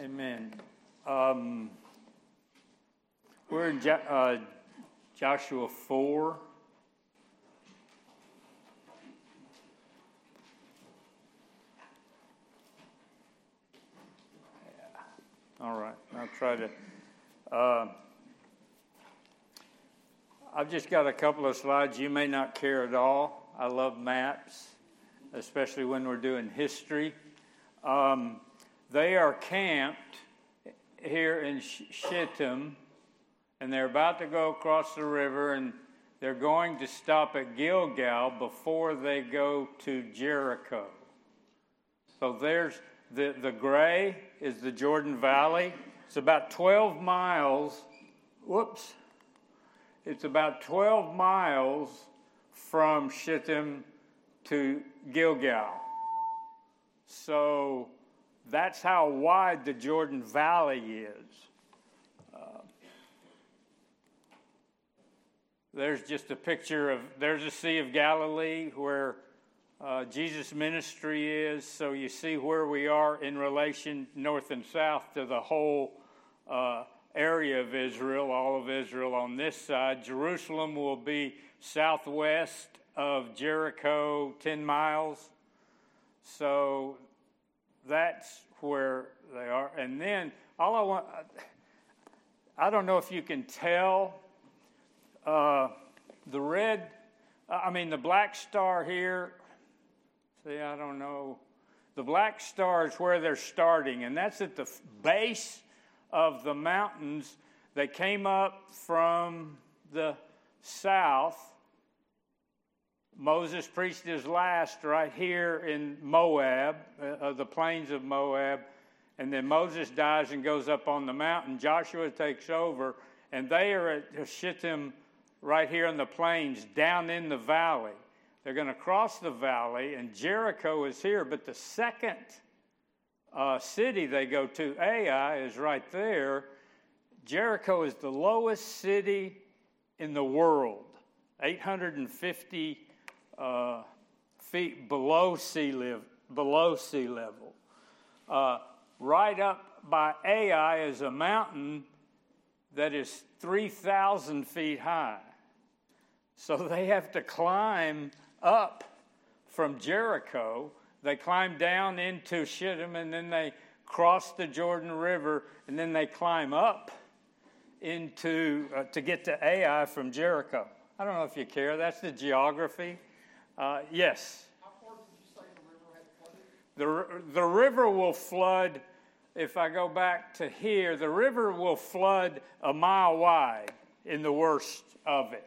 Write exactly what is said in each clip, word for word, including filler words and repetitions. Amen. Um, we're in Jo- uh, Joshua four. Yeah. All right. I'll try to. Uh, I've just got a couple of slides. You may not care at all. I love maps, especially when we're doing history. Um, they are camped here in Shittim, and they're about to go across the river, and they're going to stop at Gilgal before they go to Jericho. So there's the, the gray is the Jordan Valley. It's about twelve miles, whoops, it's about twelve miles from Shittim to Gilgal. So that's how wide the Jordan Valley is. Uh, there's just a picture of, there's the Sea of Galilee where uh, Jesus' ministry is. So you see where we are in relation north and south to the whole uh, area of Israel, all of Israel on this side. Jerusalem will be southwest of Jericho, ten miles. So that's where they are. And then all I want, I don't know if you can tell, uh, the red, I mean the black star here, see, I don't know. The black star is where they're starting, and that's at the base of the mountains. They came up from the south. Moses preached his last right here in Moab, uh, the plains of Moab, and then Moses dies and goes up on the mountain. Joshua takes over, and they are at Shittim right here in the plains, down in the valley. They're going to cross the valley, and Jericho is here, but the second uh, city they go to, Ai, is right there. Jericho is the lowest city in the world, eight hundred fifty Uh, feet below sea level. Below sea level, uh, right up by Ai is a mountain that is three thousand feet high. So they have to climb up from Jericho. They climb down into Shittim, and then they cross the Jordan River, and then they climb up into uh, to get to Ai from Jericho. I don't know if you care. That's the geography. Uh, yes. How far did you say the river had flooded? The, the river will flood, if I go back to here, the river will flood a mile wide in the worst of it.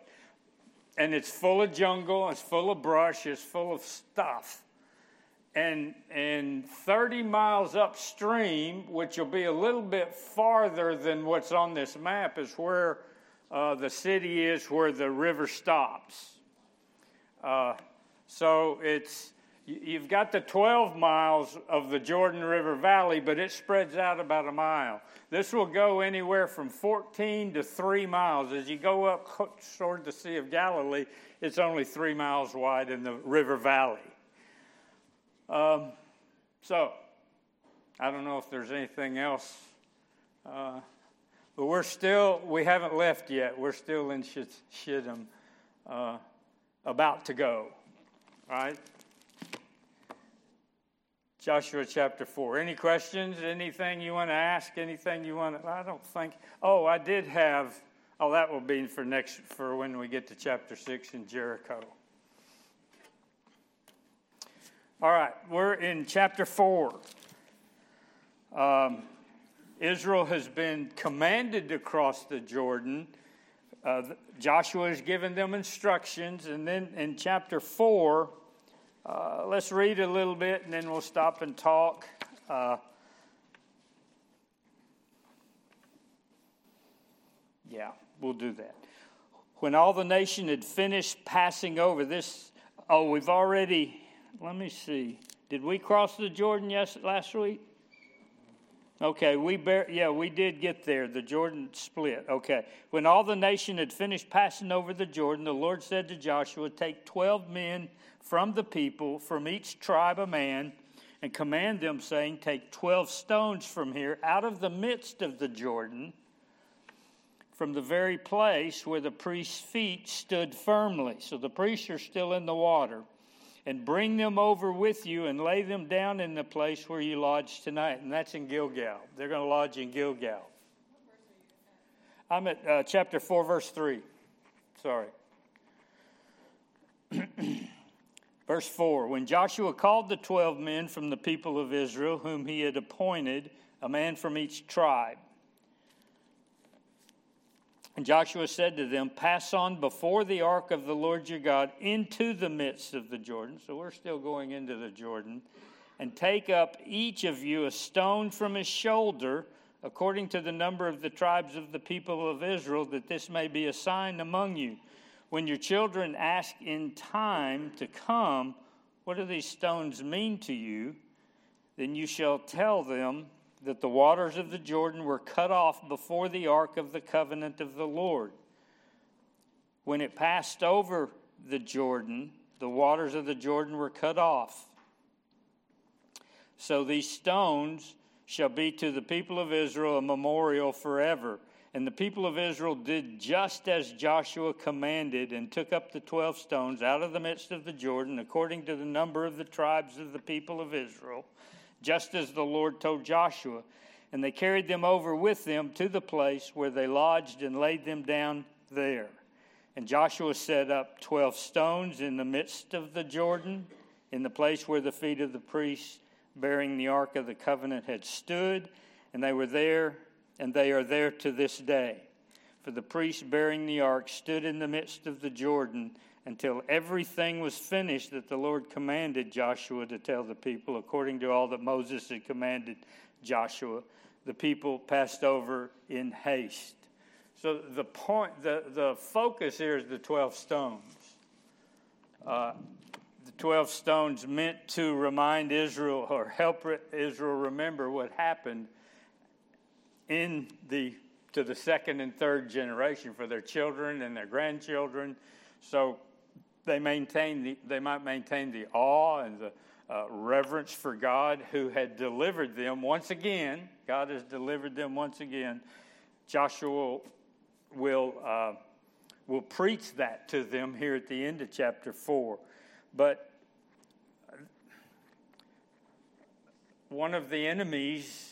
And it's full of jungle, it's full of brush, it's full of stuff. And, and thirty miles upstream, which will be a little bit farther than what's on this map, is where uh, the city is where the river stops. Uh, So it's, you've got the twelve miles of the Jordan River Valley, but it spreads out about a mile. This will go anywhere from fourteen to three miles. As you go up toward the Sea of Galilee, it's only three miles wide in the river valley. Um, so I don't know if there's anything else, uh, but we're still, we haven't left yet. We're still in Shittim, uh, about to go. All right, Joshua chapter four. Any questions? Anything you want to ask? Anything you want to? I don't think. Oh, I did have. Oh, that will be for next for when we get to chapter six in Jericho. All right, we're in chapter four. Um, Israel has been commanded to cross the Jordan. Uh, Joshua has given them instructions, and then in chapter four. Uh, let's read a little bit, and then we'll stop and talk. Uh, yeah, we'll do that. When all the nation had finished passing over this, oh, we've already, let me see. Did we cross the Jordan yes, last week? Okay, we bear, yeah, we did get there. The Jordan split. Okay. When all the nation had finished passing over the Jordan, the Lord said to Joshua, take twelve men from the people, from each tribe a man, and command them, saying, take twelve stones from here out of the midst of the Jordan, from the very place where the priest's feet stood firmly. So the priests are still in the water. And bring them over with you and lay them down in the place where you lodge tonight. And that's in Gilgal. They're going to lodge in Gilgal. I'm at uh, chapter four, verse three. Sorry. Verse four, when Joshua called the twelve men from the people of Israel, whom he had appointed, a man from each tribe. And Joshua said to them, pass on before the ark of the Lord your God into the midst of the Jordan. So we're still going into the Jordan. And take up each of you a stone from his shoulder, according to the number of the tribes of the people of Israel, that this may be a sign among you. When your children ask in time to come, what do these stones mean to you? Then you shall tell them that the waters of the Jordan were cut off before the ark of the covenant of the Lord. When it passed over the Jordan, the waters of the Jordan were cut off. So these stones shall be to the people of Israel a memorial forever. And the people of Israel did just as Joshua commanded, and took up the twelve stones out of the midst of the Jordan, according to the number of the tribes of the people of Israel, just as the Lord told Joshua. And they carried them over with them to the place where they lodged and laid them down there. And Joshua set up twelve stones in the midst of the Jordan, in the place where the feet of the priests bearing the Ark of the Covenant had stood, and they were there. And they are there to this day. For the priest bearing the ark stood in the midst of the Jordan until everything was finished that the Lord commanded Joshua to tell the people, according to all that Moses had commanded Joshua. The people passed over in haste. So the point, the, the focus here is the twelve stones. Uh, the twelve stones meant to remind Israel, or help Israel remember what happened in the to the second and third generation, for their children and their grandchildren, so they maintain the they might maintain the awe and the uh, reverence for God who had delivered them once again. God has delivered them once again. Joshua will uh, will preach that to them here at the end of chapter four, but one of the enemies.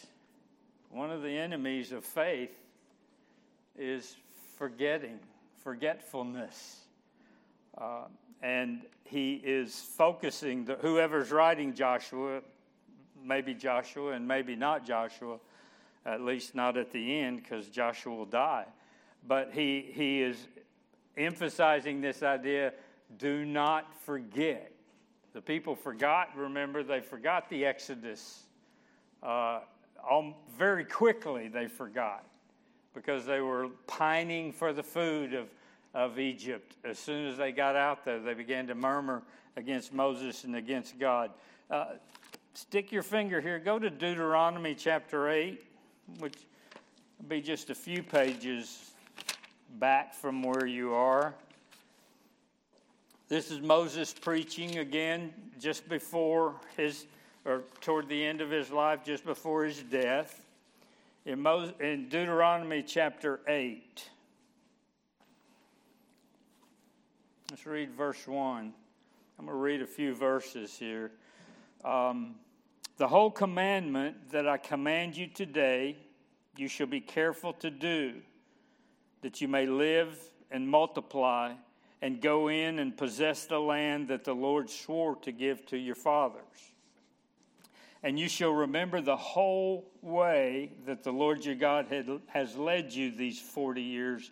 One of the enemies of faith is forgetting, forgetfulness. Uh, and he is focusing, the, whoever's writing Joshua, maybe Joshua and maybe not Joshua, at least not at the end, because Joshua will die. But he he is emphasizing this idea, do not forget. The people forgot, remember, they forgot the Exodus. Uh Um, very quickly they forgot, because they were pining for the food of, of Egypt. As soon as they got out there, they began to murmur against Moses and against God. Uh, stick your finger here. Go to Deuteronomy chapter eight, which will be just a few pages back from where you are. This is Moses preaching again just before his... or toward the end of his life, just before his death, in, Mo- in Deuteronomy chapter eight. Let's read verse one. I'm going to read a few verses here. Um, the whole commandment that I command you today, you shall be careful to do, that you may live and multiply and go in and possess the land that the Lord swore to give to your fathers. And you shall remember the whole way that the Lord your God had, has led you these forty years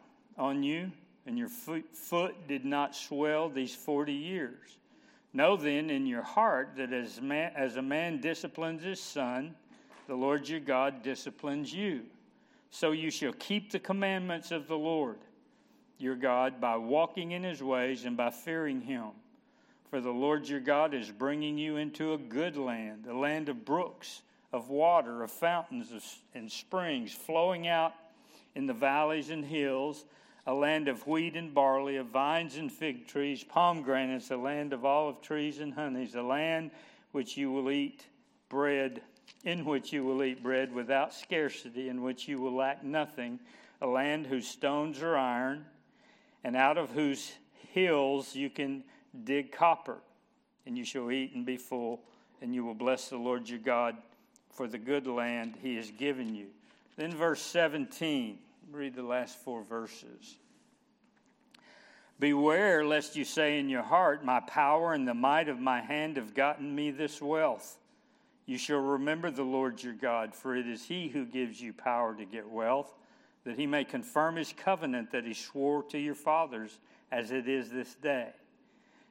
on you, and your foot did not swell these forty years. Know then in your heart that as, man, as a man disciplines his son, the Lord your God disciplines you. So you shall keep the commandments of the Lord your God by walking in his ways and by fearing him. For the Lord your God is bringing you into a good land, a land of brooks, of water, of fountains, of, and springs flowing out in the valleys and hills, a land of wheat and barley, of vines and fig trees, pomegranates, a land of olive trees and honeys, a land which you will eat bread, in which you will eat bread without scarcity, in which you will lack nothing, a land whose stones are iron, and out of whose hills you can dig copper. And you shall eat and be full, and you will bless the Lord your God for the good land he has given you. Then verse seventeen. Read the last four verses. Beware lest you say in your heart, my power and the might of my hand have gotten me this wealth. You shall remember the Lord your God, for it is he who gives you power to get wealth, that he may confirm his covenant that he swore to your fathers as it is this day.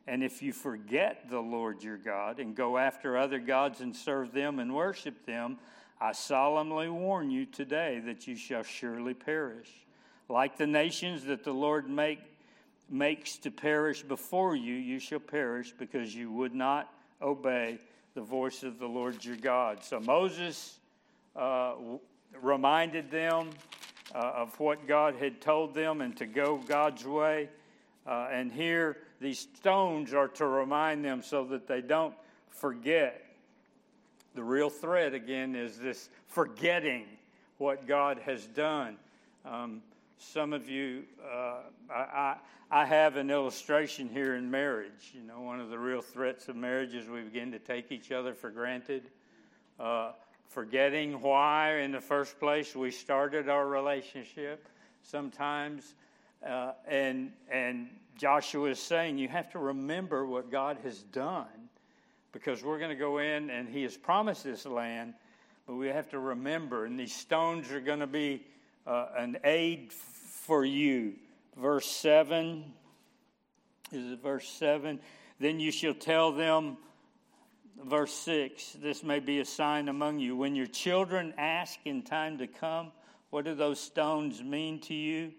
And if you forget the Lord your God and go after other gods and serve them and worship them, I solemnly warn you today that you shall surely perish. Like the nations that the Lord make, makes to perish before you, you shall perish because you would not obey the voice of the Lord your God. So Moses uh, reminded them uh, of what God had told them and to go God's way. Uh, and here these stones are to remind them so that they don't forget. The real thread, again, is this forgetting what God has done. Um, some of you, uh, I, I, I have an illustration here in marriage. You know, one of the real threats of marriage is we begin to take each other for granted, uh, forgetting why, in the first place, we started our relationship sometimes. Uh, and, and Joshua is saying you have to remember what God has done. Because we're going to go in, and he has promised this land, but we have to remember. And these stones are going to be uh, an aid f- for you. Verse seven, is it verse seven? Then you shall tell them, verse six, this may be a sign among you. When your children ask in time to come, what do those stones mean to you?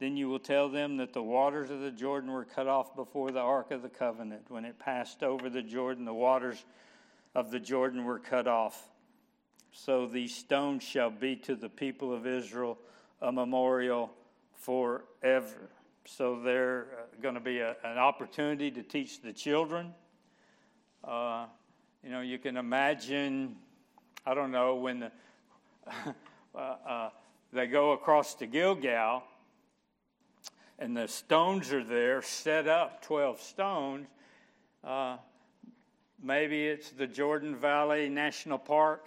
Then you will tell them that the waters of the Jordan were cut off before the Ark of the Covenant. When it passed over the Jordan, the waters of the Jordan were cut off. So these stones shall be to the people of Israel a memorial forever. So they're going to be a, an opportunity to teach the children. Uh, you know, you can imagine, I don't know, when the, uh, uh, they go across to Gilgal, and the stones are there, set up, twelve stones. Uh, maybe it's the Jordan Valley National Park.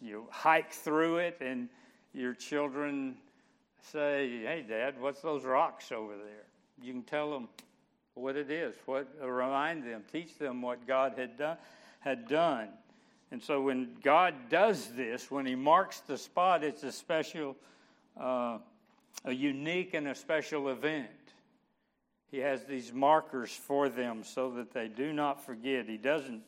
You hike through it, and your children say, hey, Dad, what's those rocks over there? You can tell them what it is, what uh, remind them, teach them what God had done, had done. And so when God does this, when he marks the spot, it's a special uh a unique and a special event. He has these markers for them so that they do not forget. He doesn't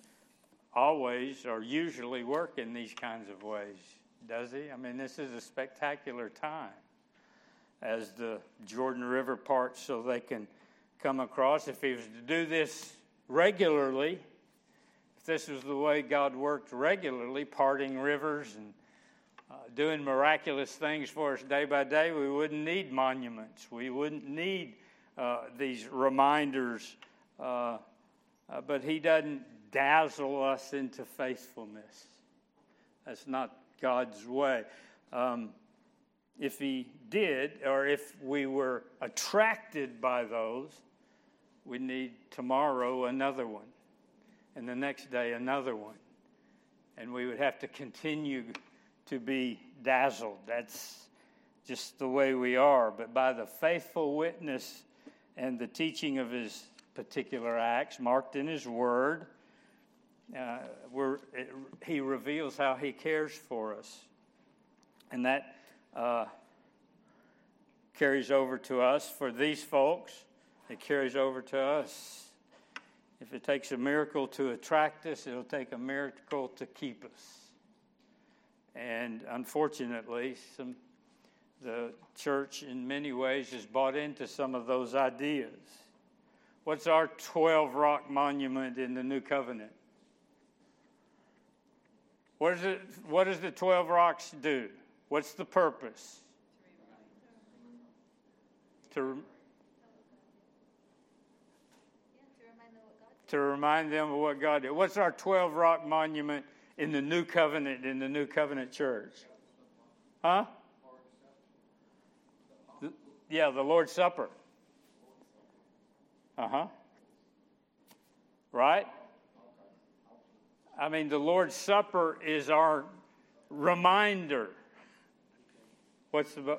always or usually work in these kinds of ways, does he? I mean, this is a spectacular time as the Jordan River parts so they can come across. If he was to do this regularly, if this was the way God worked regularly, parting rivers and Uh, doing miraculous things for us day by day, we wouldn't need monuments. We wouldn't need uh, these reminders. Uh, uh, but he doesn't dazzle us into faithfulness. That's not God's way. Um, if he did, or if we were attracted by those, we need tomorrow another one, and the next day another one. And we would have to continue to be dazzled. That's just the way we are. But by the faithful witness and the teaching of his particular acts, marked in his word, uh, we're, it, he reveals how he cares for us. And that uh, carries over to us. For these folks, it carries over to us. If it takes a miracle to attract us, it'll take a miracle to keep us. And unfortunately, some, the church in many ways has bought into some of those ideas. What's our twelve-rock monument in the New Covenant? What is it, what does the twelve rocks do? What's the purpose? To, rem- to remind them of what God did. What's our twelve-rock monument in the New Covenant, in the New Covenant church? Huh? The, yeah, the Lord's Supper. Uh-huh. Right? I mean, the Lord's Supper is our reminder. What's the...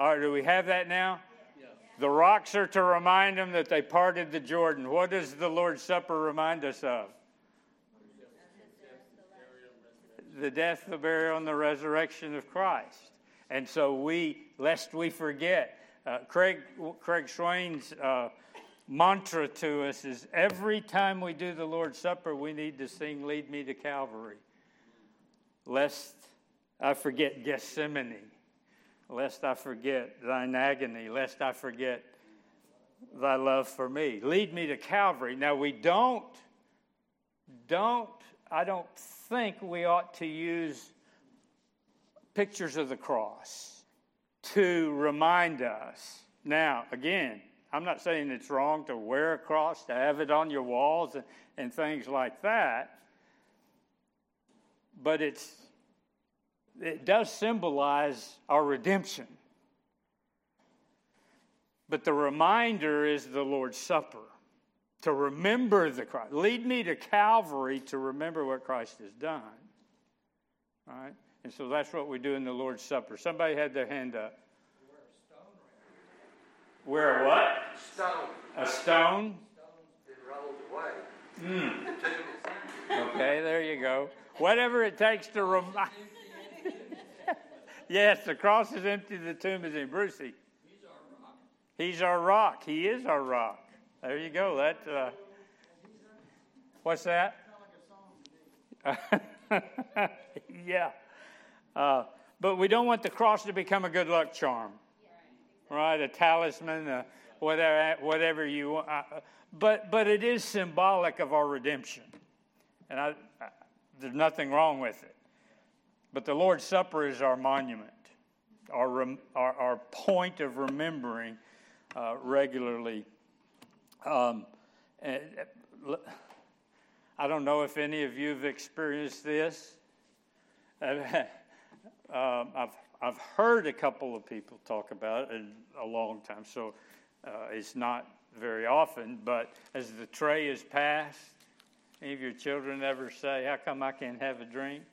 All right, do we have that now? Yeah. The rocks are to remind them that they parted the Jordan. What does the Lord's Supper remind us of? The death, the burial, and the resurrection of Christ. And so we, lest we forget, uh, Craig Craig Swain's uh, mantra to us is every time we do the Lord's Supper, we need to sing, "Lead me to Calvary," lest I forget Gethsemane, lest I forget thine agony, lest I forget thy love for me. Lead me to Calvary. Now we don't, don't, I don't think we ought to use pictures of the cross to remind us. Now, again, I'm not saying it's wrong to wear a cross, to have it on your walls and, and things like that, but it's it does symbolize our redemption. But the reminder is the Lord's Supper. To remember the Christ. Lead me to Calvary to remember what Christ has done. All right? And so that's what we do in the Lord's Supper. Somebody had their hand up. Wear a stone. Wear a what? Stone. A stone? It rolled away. Mm. Okay, there you go. Whatever it takes to remind. Yes, the cross is empty, the tomb is empty. Brucey. He's our rock. He's our rock. He is our rock. There you go. That. Uh, what's that? Yeah. Uh, but we don't want the cross to become a good luck charm, right? A talisman, uh, whatever, whatever you want. Uh, but but it is symbolic of our redemption, and I, I, there's nothing wrong with it. But the Lord's Supper is our monument, our rem, our, our point of remembering uh, regularly. Um, I don't know if any of you have experienced this. um, I've I've heard a couple of people talk about it in a long time, so uh, it's not very often. But as the tray is passed, any of your children ever say, "How come I can't have a drink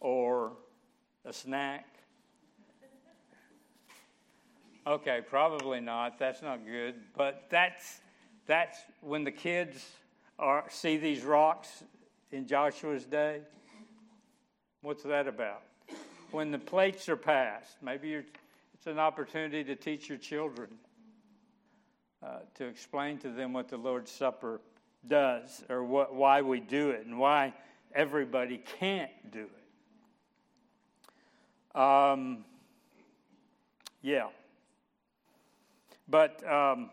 or a snack?" Okay, probably not. That's not good. But that's that's when the kids are see these rocks in Joshua's day. What's that about? When the plates are passed, maybe you're, it's an opportunity to teach your children, uh, to explain to them what the Lord's Supper does, or what why we do it, and why everybody can't do it. Um. Yeah. But um,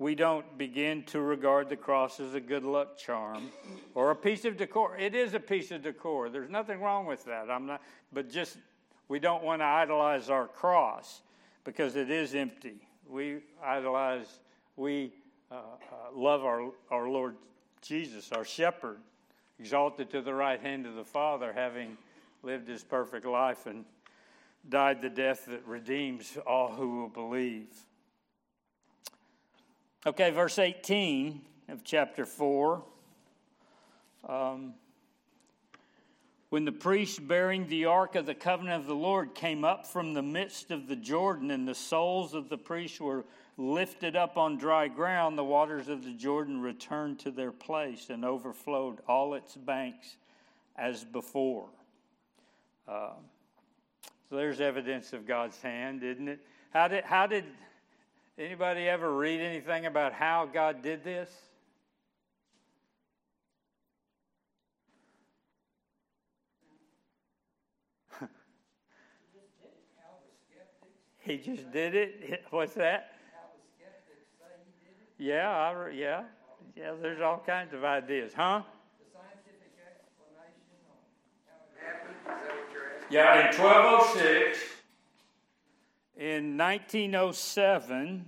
we don't begin to regard the cross as a good luck charm or a piece of decor. It is a piece of decor. There's nothing wrong with that. I'm not, but just we don't want to idolize our cross because it is empty. We idolize, we uh, uh, love our, our Lord Jesus, our shepherd, exalted to the right hand of the Father, having lived his perfect life and died the death that redeems all who will believe. Okay, verse eighteen of chapter four. Um, when the priests bearing the ark of the covenant of the Lord came up from the midst of the Jordan, and the souls of the priests were lifted up on dry ground, the waters of the Jordan returned to their place and overflowed all its banks as before. Uh, So there's evidence of God's hand, isn't it? How did how did Anybody ever read anything about how God did this? He just did it. What's that? Yeah, I, yeah, yeah. There's all kinds of ideas, huh? The scientific explanation on how it happened. Is that what you're asking? Yeah, in twelve oh six, in nineteen oh seven,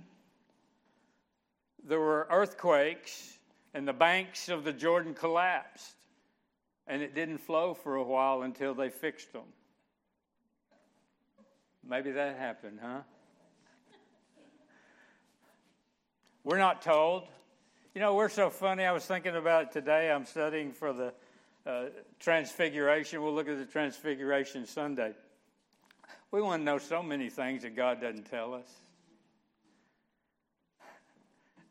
there were earthquakes, and the banks of the Jordan collapsed, and it didn't flow for a while until they fixed them. Maybe that happened, huh? We're not told. You know, we're so funny. I was thinking about it today. I'm studying for the uh, Transfiguration. We'll look at the Transfiguration Sunday. We want to know so many things that God doesn't tell us.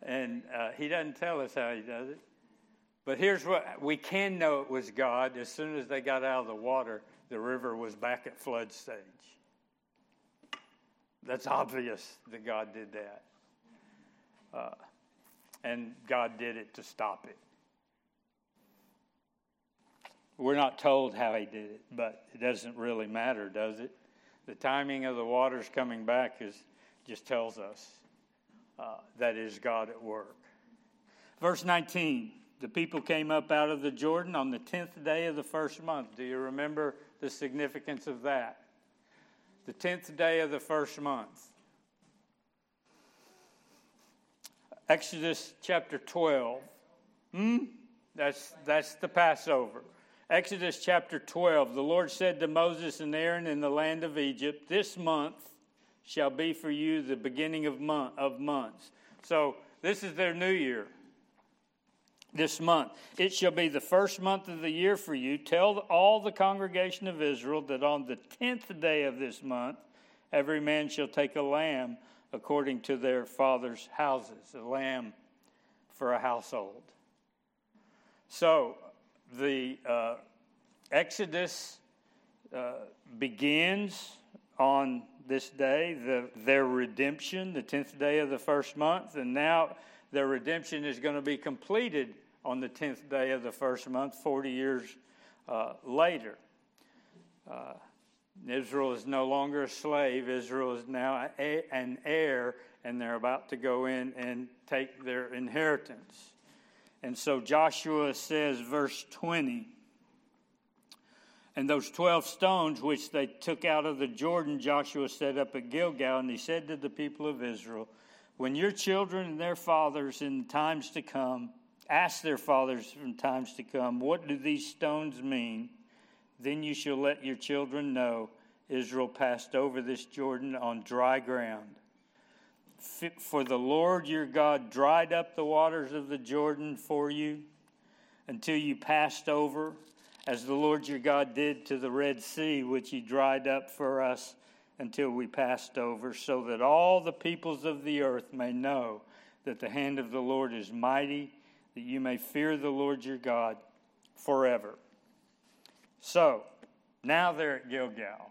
And uh, he doesn't tell us how he does it. But here's what we can know: it was God. As soon as they got out of the water, the river was back at flood stage. That's obvious that God did that. Uh, and God did it to stop it. We're not told how he did it, but it doesn't really matter, does it? The timing of the waters coming back is just tells us uh, that is God at work. Verse nineteen, the people came up out of the Jordan on the tenth day of the first month. Do you remember the significance of that? The tenth day of the first month. Exodus chapter twelve. Hmm? That's, that's the Passover. Exodus chapter twelve. The Lord said to Moses and Aaron in the land of Egypt, "This month shall be for you the beginning of month of months." So this is their new year. This month. "It shall be the first month of the year for you. Tell all the congregation of Israel that on the tenth day of this month, every man shall take a lamb according to their fathers' houses," a lamb for a household. So the uh, Exodus uh, begins on this day, the, their redemption, the tenth day of the first month, and now their redemption is going to be completed on the tenth day of the first month, forty years uh, later. Uh, Israel is no longer a slave. Israel is now a, an heir, and they're about to go in and take their inheritance. And so Joshua says, verse twenty, "And those twelve stones which they took out of the Jordan, Joshua set up at Gilgal, and he said to the people of Israel, 'When your children and their fathers in times to come, ask their fathers in times to come, what do these stones mean? Then you shall let your children know Israel passed over this Jordan on dry ground. For the Lord your God dried up the waters of the Jordan for you until you passed over, as the Lord your God did to the Red Sea, which he dried up for us until we passed over, so that all the peoples of the earth may know that the hand of the Lord is mighty, that you may fear the Lord your God forever.'" So, now they're at Gilgal.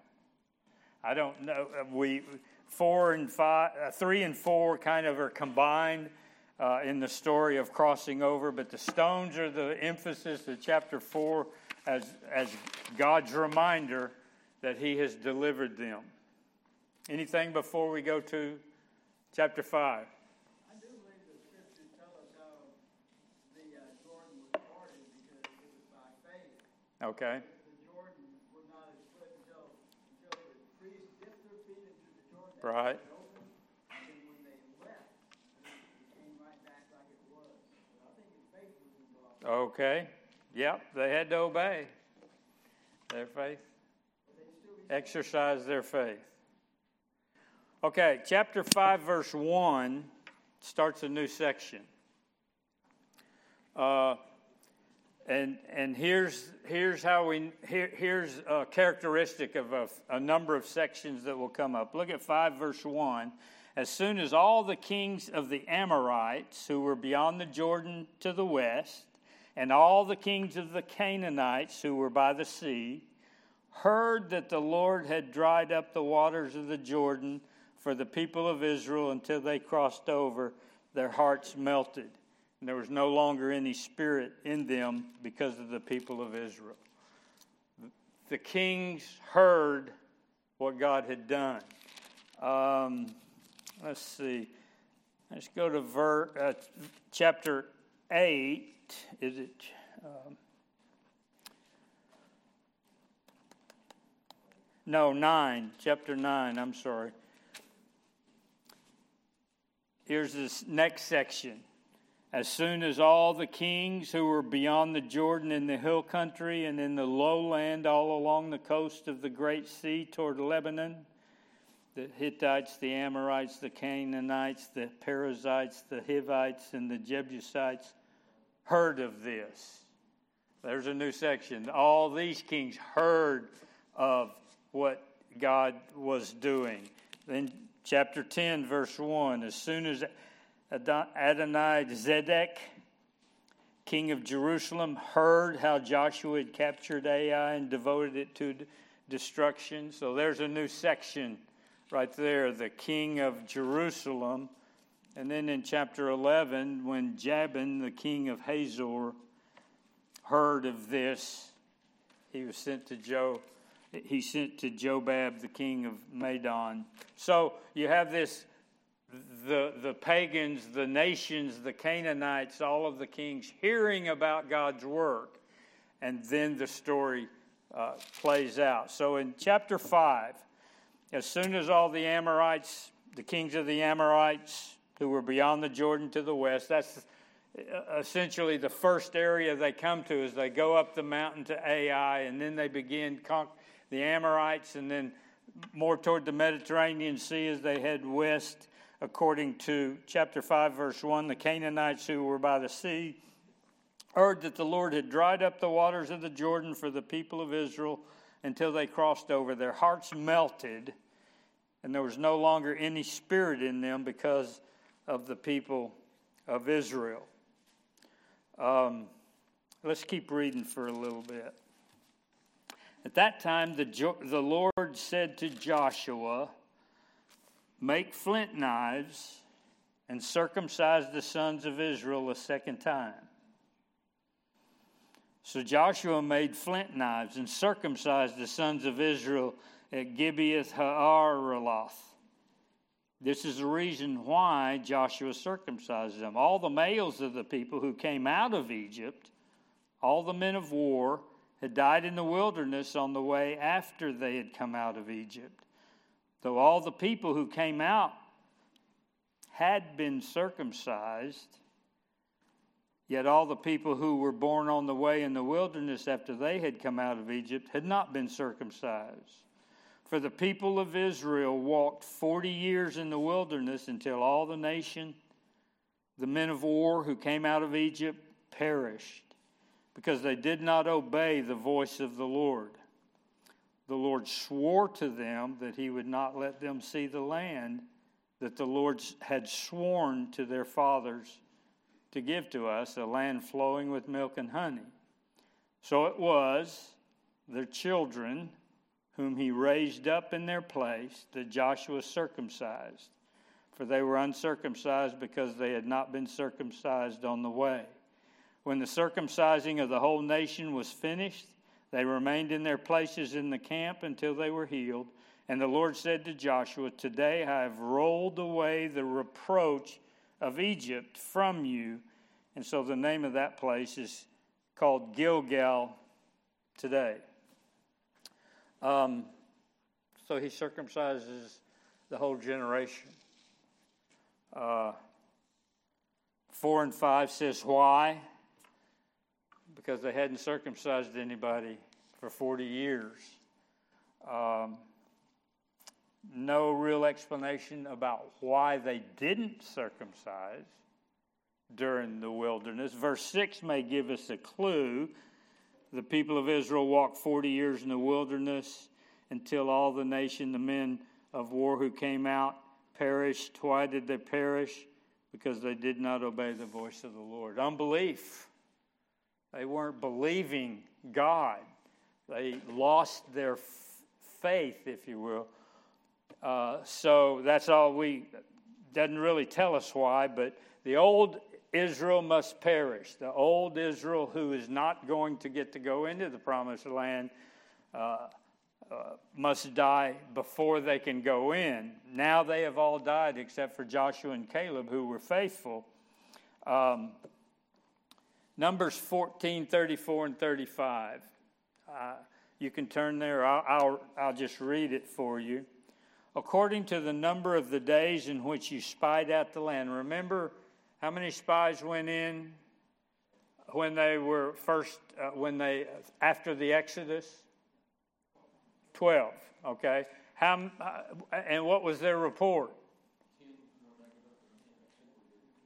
I don't know, we, four and five, uh, three and four kind of are combined uh, in the story of crossing over, but the stones are the emphasis of chapter four as, as God's reminder that he has delivered them. Anything before we go to chapter five? I do believe the scriptures tell us how the uh, Jordan was parted because it was by faith. Okay. The Jordan would not have split until, until the priests dipped their feet into the Jordan. Right. It opened, and then when they left, it came right back like it was. But I think the faith was involved. Okay. Yep. They had to obey their faith, exercise their faith. Okay, chapter five, verse one, starts a new section. Uh, and and here's here's how we here, here's a characteristic of a, a number of sections that will come up. Look at five, verse one. "As soon as all the kings of the Amorites who were beyond the Jordan to the west, and all the kings of the Canaanites who were by the sea, heard that the Lord had dried up the waters of the Jordan for the people of Israel until they crossed over, their hearts melted. And there was no longer any spirit in them because of the people of Israel. The kings heard what God had done. Um, let's see. Let's go to ver, uh, chapter eight. Is it? Um, no, nine. Chapter nine. I'm sorry. Here's this next section. As soon as all the kings who were beyond the Jordan in the hill country and in the lowland all along the coast of the Great Sea toward Lebanon, the Hittites, the Amorites, the Canaanites, the Perizzites, the Hivites, and the Jebusites heard of this. There's a new section. All these kings heard of what God was doing. Then chapter ten, verse one, as soon as Adonai Zedek, king of Jerusalem, heard how Joshua had captured Ai and devoted it to destruction. So there's a new section right there, the king of Jerusalem. And then in chapter eleven, when Jabin, the king of Hazor, heard of this, he was sent to Jo. He sent to Jobab, the king of Madon. So you have this. The, the pagans, the nations, the Canaanites, all of the kings hearing about God's work. And then the story uh, plays out. So in chapter five, as soon as all the Amorites, the kings of the Amorites who were beyond the Jordan to the west, that's essentially the first area they come to is they go up the mountain to Ai, and then they begin con- the Amorites, and then more toward the Mediterranean Sea as they head west. According to chapter five, verse one, the Canaanites who were by the sea heard that the Lord had dried up the waters of the Jordan for the people of Israel until they crossed over. Their hearts melted, and there was no longer any spirit in them because of the people of Israel. Um, let's keep reading for a little bit. At that time, the, jo- the Lord said to Joshua, "Make flint knives and circumcise the sons of Israel a second time." So Joshua made flint knives and circumcised the sons of Israel at Gibeath Haaraloth. This is the reason why Joshua circumcised them. All the males of the people who came out of Egypt, all the men of war, had died in the wilderness on the way after they had come out of Egypt. Though all the people who came out had been circumcised, yet all the people who were born on the way in the wilderness after they had come out of Egypt had not been circumcised. For the people of Israel walked forty years in the wilderness until all the nation, the men of war who came out of Egypt, perished, because they did not obey the voice of the Lord. The Lord swore to them that he would not let them see the land that the Lord had sworn to their fathers to give to us, a land flowing with milk and honey. So it was their children, whom he raised up in their place, that Joshua circumcised, for they were uncircumcised because they had not been circumcised on the way. When the circumcising of the whole nation was finished, they remained in their places in the camp until they were healed. And the Lord said to Joshua, "Today I have rolled away the reproach of Egypt from you." And so the name of that place is called Gilgal today. Um, so he circumcises the whole generation. Uh, four and five says, why? Because they hadn't circumcised anybody for forty years. Um, no real explanation about why they didn't circumcise during the wilderness. Verse six may give us a clue. The people of Israel walked forty years in the wilderness until all the nation, the men of war who came out, perished. Why did they perish? Because they did not obey the voice of the Lord. Unbelief. They weren't believing God. They lost their f- faith, if you will, Uh, so that's all we, doesn't really tell us why, but the old Israel must perish. The old Israel who is not going to get to go into the promised land uh, uh, must die before they can go in. Now they have all died except for Joshua and Caleb who were faithful. Um, Numbers fourteen, thirty-four, and thirty-five. Uh, you can turn there. I'll, I'll, I'll just read it for you. According to the number of the days in which you spied out the land. Remember how many spies went in when they were first, uh, when they, after the Exodus? Twelve, okay. How uh, and what was their report?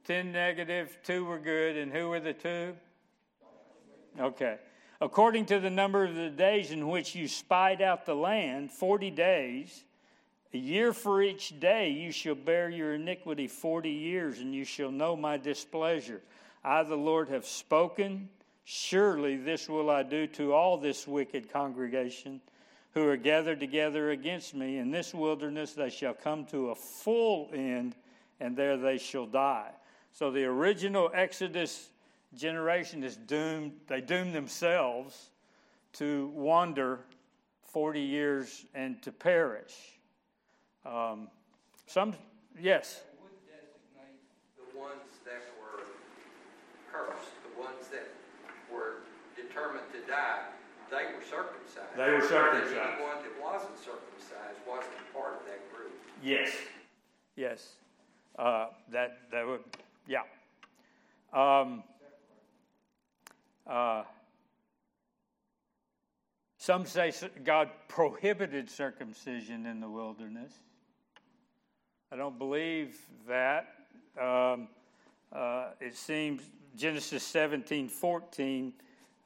Ten negative, two were good, and who were the two? Okay. According to the number of the days in which you spied out the land, forty days... A year for each day you shall bear your iniquity forty years, and you shall know my displeasure. I, the Lord, have spoken. Surely this will I do to all this wicked congregation who are gathered together against me. In this wilderness they shall come to a full end, and there they shall die. So the original Exodus generation is doomed. They doom themselves to wander forty years and to perish. Um, some, yes? I would designate the ones that were cursed, the ones that were determined to die, they were circumcised. They were circumcised. And anyone that wasn't circumcised wasn't part of that group. Yes. Yes. Uh, that, that would, yeah. Um, uh, some say God prohibited circumcision in the wilderness. I don't believe that. Um, uh, it seems Genesis seventeen fourteen,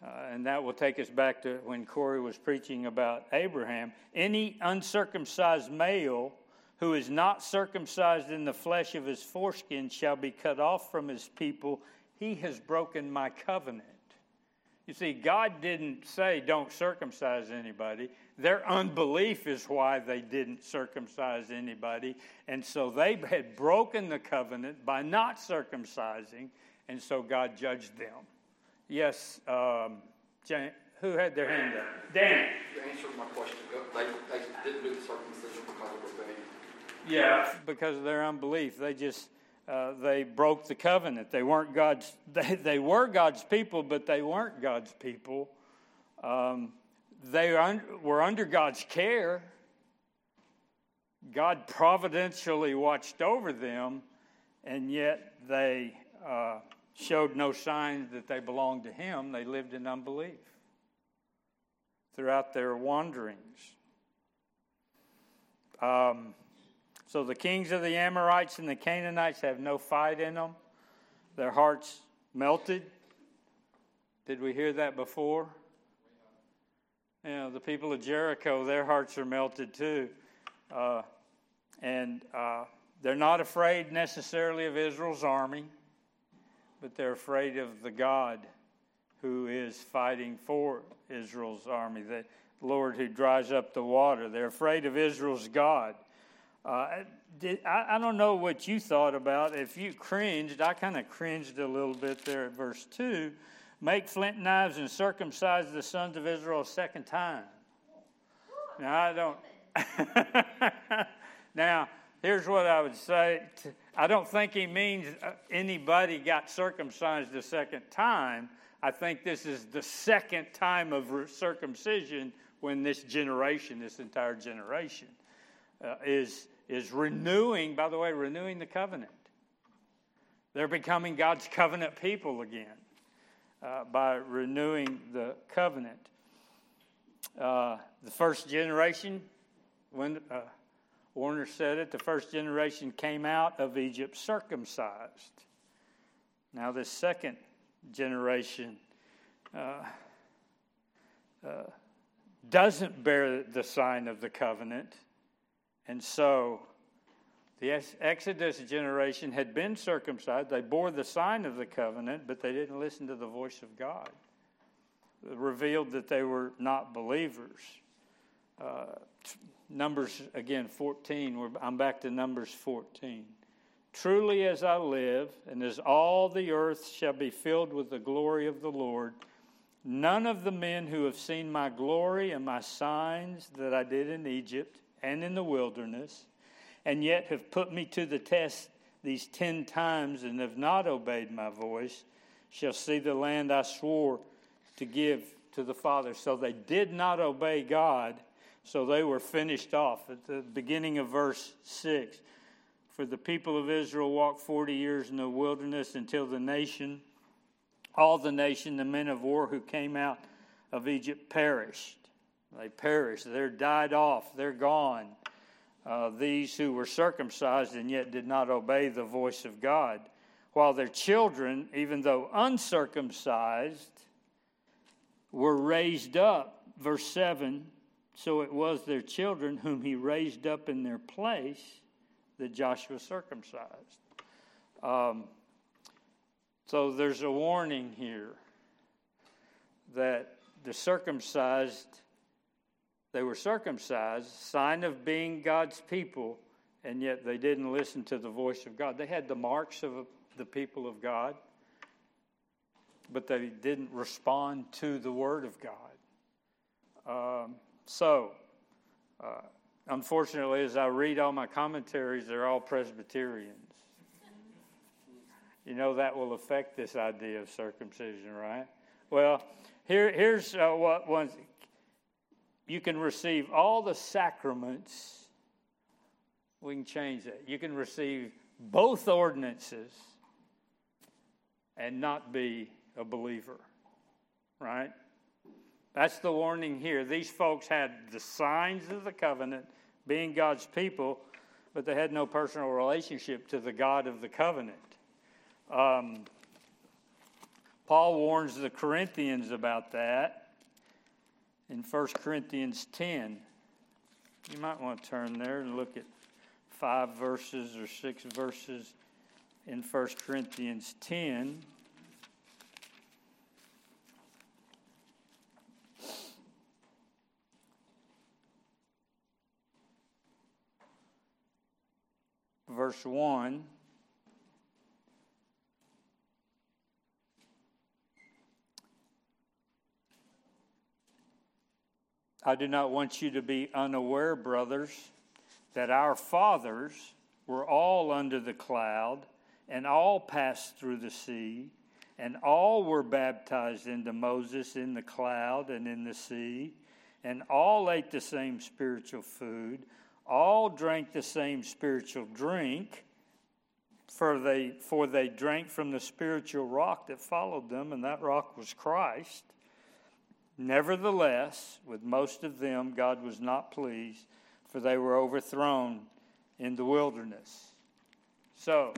uh, and that will take us back to when Corey was preaching about Abraham. Any uncircumcised male who is not circumcised in the flesh of his foreskin shall be cut off from his people. He has broken my covenant. You see, God didn't say don't circumcise anybody. Their unbelief is why they didn't circumcise anybody. And so they had broken the covenant by not circumcising, and so God judged them. Yes, um, Jane, who had their hand up? Dan. You answered my question. They, they didn't do the circumcision because of rebellion. Yeah, because of their unbelief. They just... Uh, they broke the covenant. They weren't God's. They, they were God's people, but they weren't God's people. Um, they un, were under God's care. God providentially watched over them, and yet they uh, showed no signs that they belonged to Him. They lived in unbelief throughout their wanderings. Um. So the kings of the Amorites and the Canaanites have no fight in them. Their hearts melted. Did we hear that before? You know, the people of Jericho, their hearts are melted too. Uh, and uh, they're not afraid necessarily of Israel's army, but they're afraid of the God who is fighting for Israel's army, the Lord who dries up the water. They're afraid of Israel's God. Uh, did, I, I don't know what you thought about. If you cringed, I kind of cringed a little bit there at verse two. Make flint knives and circumcise the sons of Israel a second time. Now, I don't... Now, here's what I would say. I don't think he means anybody got circumcised a second time. I think this is the second time of circumcision when this generation, this entire generation, uh, is... is renewing, by the way, renewing the covenant. They're becoming God's covenant people again uh, by renewing the covenant. Uh, the first generation, when uh, Warner said it, the first generation came out of Egypt circumcised. Now this second generation uh, uh, doesn't bear the sign of the covenant. And so the Exodus generation had been circumcised. They bore the sign of the covenant, but they didn't listen to the voice of God. It revealed that they were not believers. Uh, Numbers, again, fourteen. We're, I'm back to Numbers fourteen. Truly as I live, and as all the earth shall be filled with the glory of the Lord, none of the men who have seen my glory and my signs that I did in Egypt and in the wilderness, and yet have put me to the test these ten times and have not obeyed my voice, shall see the land I swore to give to the father. So they did not obey God, so they were finished off. At the beginning of verse six, for the people of Israel walked forty years in the wilderness until the nation, all the nation, the men of war who came out of Egypt perished. They perished. They're died off. They're gone. Uh, these who were circumcised and yet did not obey the voice of God, while their children, even though uncircumcised, were raised up. Verse seven, so it was their children whom he raised up in their place that Joshua circumcised. Um, so there's a warning here that the circumcised, they were circumcised, sign of being God's people, and yet they didn't listen to the voice of God. They had the marks of the people of God, but they didn't respond to the Word of God. Um, so, uh, unfortunately, as I read all my commentaries, they're all Presbyterians. You know that will affect this idea of circumcision, right? Well, here, here's uh, what one... You can receive all the sacraments. We can change that. You can receive both ordinances and not be a believer, right? That's the warning here. These folks had the signs of the covenant, being God's people, but they had no personal relationship to the God of the covenant. Um, Paul warns the Corinthians about that in First Corinthians ten. You might want to turn there and look at five verses or six verses in First Corinthians ten. Verse one, I do not want you to be unaware, brothers, that our fathers were all under the cloud, and all passed through the sea, and all were baptized into Moses in the cloud and in the sea, and all ate the same spiritual food, all drank the same spiritual drink, for they for they drank from the spiritual rock that followed them, and that rock was Christ. Nevertheless, with most of them God was not pleased, for they were overthrown in the wilderness. So,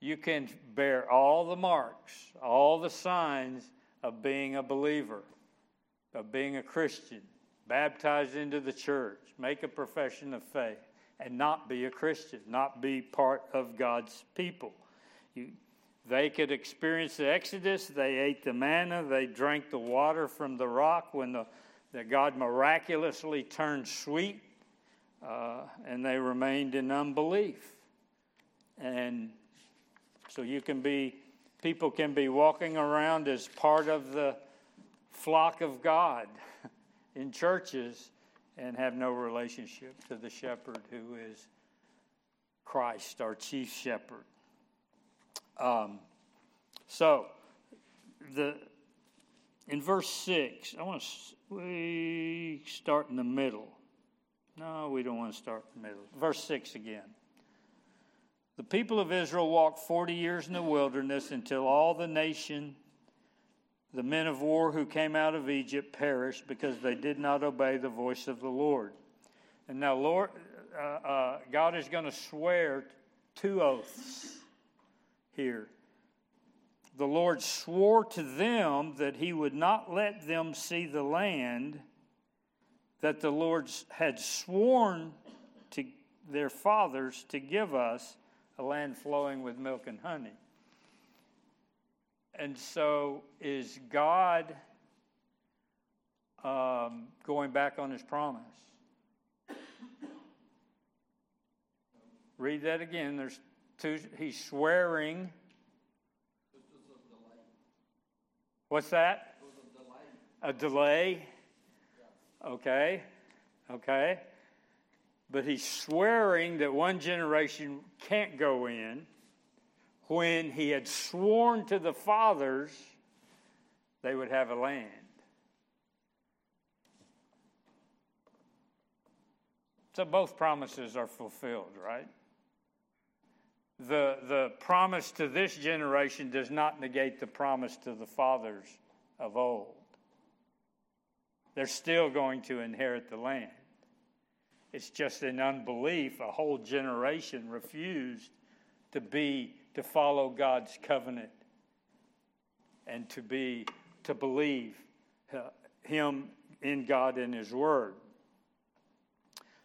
you can bear all the marks, all the signs of being a believer, of being a Christian, baptized into the church, make a profession of faith, and not be a Christian, not be part of God's people. You, they could experience the Exodus. They ate the manna. They drank the water from the rock when the, the God miraculously turned sweet, uh, and they remained in unbelief. And so you can be, people can be walking around as part of the flock of God in churches and have no relationship to the shepherd who is Christ, our chief shepherd. Um, so, the in verse six, I want to we start in the middle. No, we don't want to start in the middle. Verse six again. The people of Israel walked forty years in the wilderness until all the nation, the men of war who came out of Egypt, perished because they did not obey the voice of the Lord. And now Lord, uh, uh, God is going to swear two oaths here. The Lord swore to them that he would not let them see the land that the Lord had sworn to their fathers to give us, a land flowing with milk and honey. And so is God um, going back on his promise? Read that again. There's two. He's swearing. What's that? A delay. Okay. Okay. But he's swearing that one generation can't go in when he had sworn to the fathers they would have a land. So both promises are fulfilled, right? The, the promise to this generation does not negate the promise to the fathers of old. They're still going to inherit the land. It's just in unbelief, a whole generation refused to be, to follow God's covenant and to be, to believe Him in God and His Word.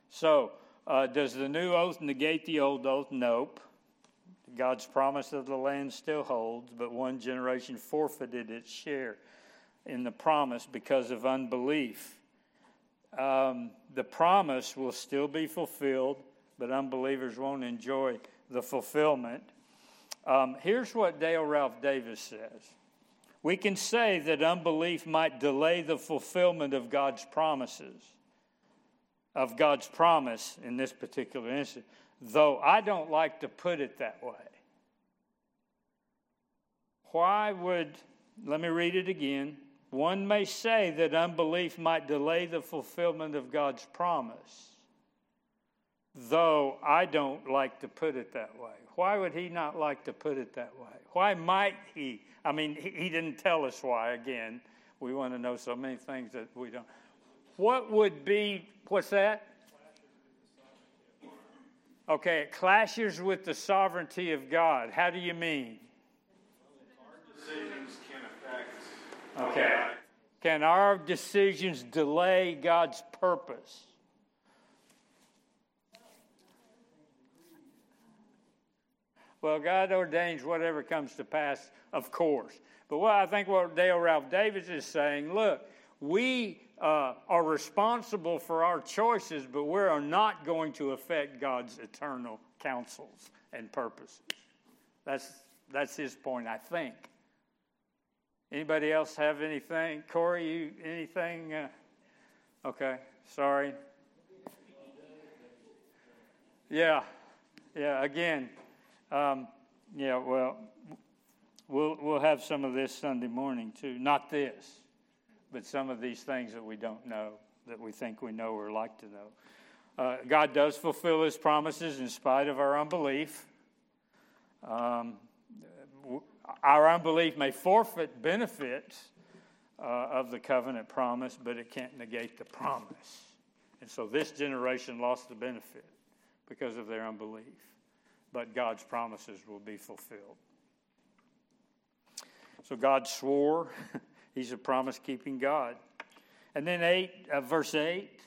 So, uh, does the new oath negate the old oath? Nope. God's promise of the land still holds, but one generation forfeited its share in the promise because of unbelief. Um, the promise will still be fulfilled, but unbelievers won't enjoy the fulfillment. Um, here's what Dale Ralph Davis says. We can say that unbelief might delay the fulfillment of God's promises. Of God's promise in this particular instance, though I don't like to put it that way. Why would, let me read it again. One may say that unbelief might delay the fulfillment of God's promise, though I don't like to put it that way. Why would he not like to put it that way? Why might he? I mean, he didn't tell us why. Again, we want to know so many things that we don't. What would be, what's that? Okay, it clashes with the sovereignty of God. How do you mean? Our decisions can affect. Okay. Can our decisions delay God's purpose? Well, God ordains whatever comes to pass, of course. But what I think what Dale Ralph Davis is saying, look, we uh, are responsible for our choices, but we are not going to affect God's eternal counsels and purposes. That's that's his point, I think. Anybody else have anything? Corey, you anything? Uh, okay, sorry. Yeah, yeah. Again, um, yeah. Well, we'll we'll have some of this Sunday morning too. Not this. But some of these things that we don't know, that we think we know or like to know. Uh, God does fulfill His promises in spite of our unbelief. Um, our unbelief may forfeit benefits uh, of the covenant promise, but it can't negate the promise. And so this generation lost the benefit because of their unbelief. But God's promises will be fulfilled. So God swore... He's a promise-keeping God. And then eight, uh, verse eight,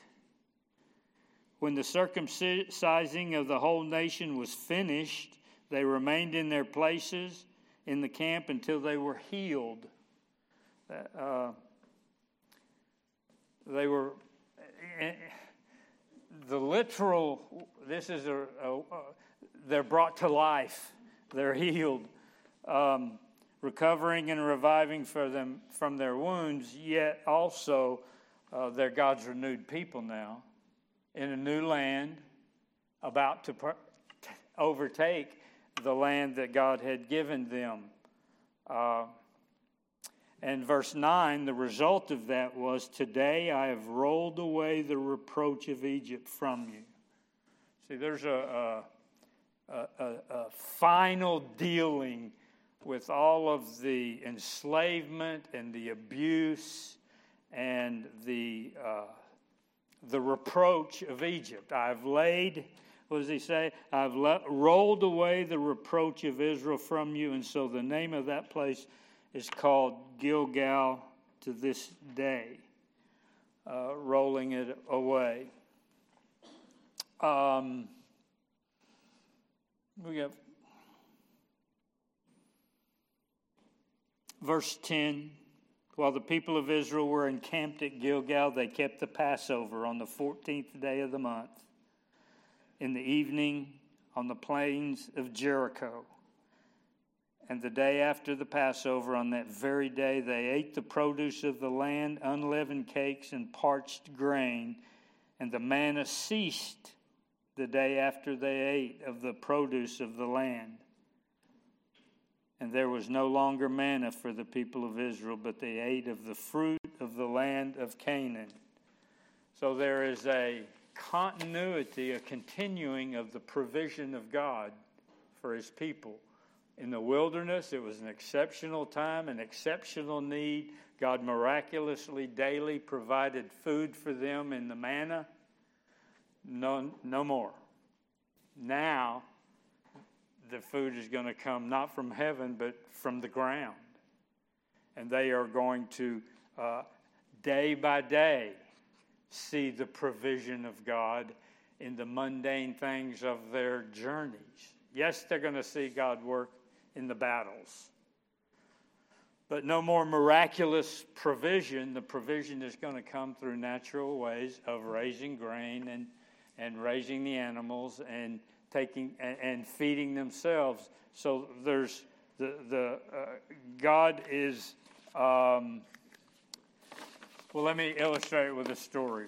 when the circumcising of the whole nation was finished, they remained in their places in the camp until they were healed. Uh, they were, the literal, this is a, a, a they're brought to life. They're healed. Um recovering and reviving for them from their wounds, yet also uh, they're God's renewed people now in a new land about to per- overtake the land that God had given them. Uh, and verse nine, the result of that was, today I have rolled away the reproach of Egypt from you. See, there's a, a, a, a final dealing with all of the enslavement and the abuse and the uh, the reproach of Egypt. I've laid, what does he say? I've le- rolled away the reproach of Israel from you. And so the name of that place is called Gilgal to this day. Uh, rolling it away. Um, we got... Verse ten, while the people of Israel were encamped at Gilgal, they kept the Passover on the fourteenth day of the month. In the evening, on the plains of Jericho. And the day after the Passover, on that very day, they ate the produce of the land, unleavened cakes and parched grain. And the manna ceased the day after they ate of the produce of the land. And there was no longer manna for the people of Israel, but they ate of the fruit of the land of Canaan. So there is a continuity, a continuing of the provision of God for his people. In the wilderness, it was an exceptional time, an exceptional need. God miraculously daily provided food for them in the manna. No, no more. Now, the food is going to come not from heaven, but from the ground. And they are going to, uh, day by day, see the provision of God in the mundane things of their journeys. Yes, they're going to see God work in the battles. But no more miraculous provision. The provision is going to come through natural ways of raising grain and, and raising the animals and taking and, and feeding themselves. So there's the the uh, God is. Um, well, let me illustrate it with a story.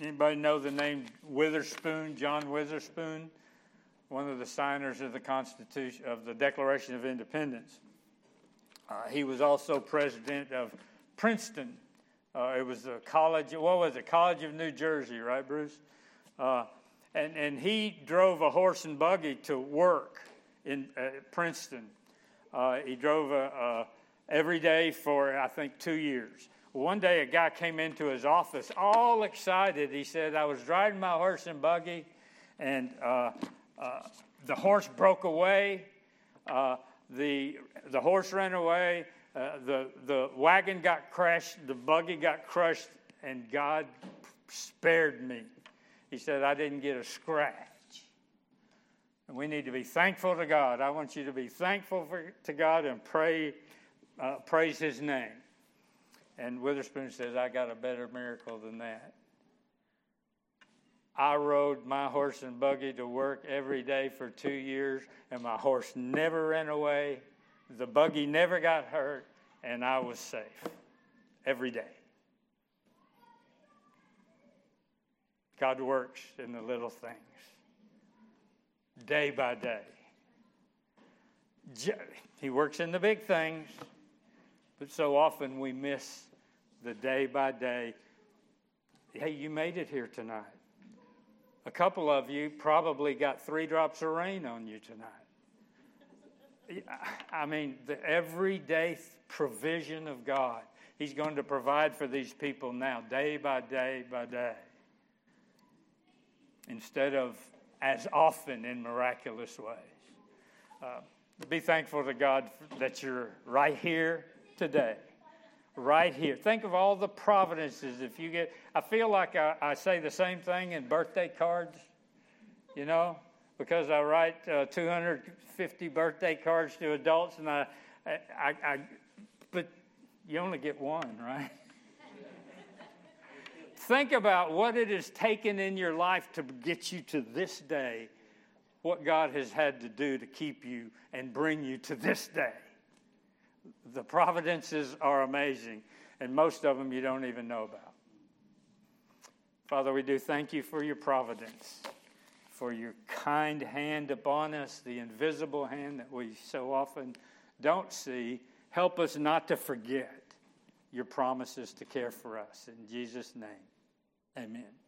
Anybody know the name Witherspoon? John Witherspoon, one of the signers of the Constitution of the Declaration of Independence. Uh, he was also president of Princeton. Uh, it was a college, what was it, College of New Jersey, right, Bruce? Uh, and, and he drove a horse and buggy to work in uh, Princeton. Uh, he drove a, a, every day for, I think, two years. One day a guy came into his office all excited. He said, I was driving my horse and buggy, and uh, uh, the horse broke away. Uh, The the horse ran away, uh, the, the wagon got crashed, the buggy got crushed, and God spared me. He said, I didn't get a scratch. And we need to be thankful to God. I want you to be thankful for, to God and pray, uh, praise his name. And Witherspoon says, I got a better miracle than that. I rode my horse and buggy to work every day for two years, and my horse never ran away, the buggy never got hurt, and I was safe every day. God works in the little things, day by day. He works in the big things, but so often we miss the day by day. Hey, you made it here tonight. A couple of you probably got three drops of rain on you tonight. I mean, the everyday provision of God. He's going to provide for these people now, day by day by day. Instead of as often in miraculous ways. Uh, be thankful to God that you're right here today. Right here. Think of all the providences. If you get, I feel like I, I say the same thing in birthday cards, you know, because I write uh, two hundred fifty birthday cards to adults, and I, I, I, I but you only get one, right? Think about what it has taken in your life to get you to this day, what God has had to do to keep you and bring you to this day. The providences are amazing, and most of them you don't even know about. Father, we do thank you for your providence, for your kind hand upon us, the invisible hand that we so often don't see. Help us not to forget your promises to care for us. In Jesus' name, amen.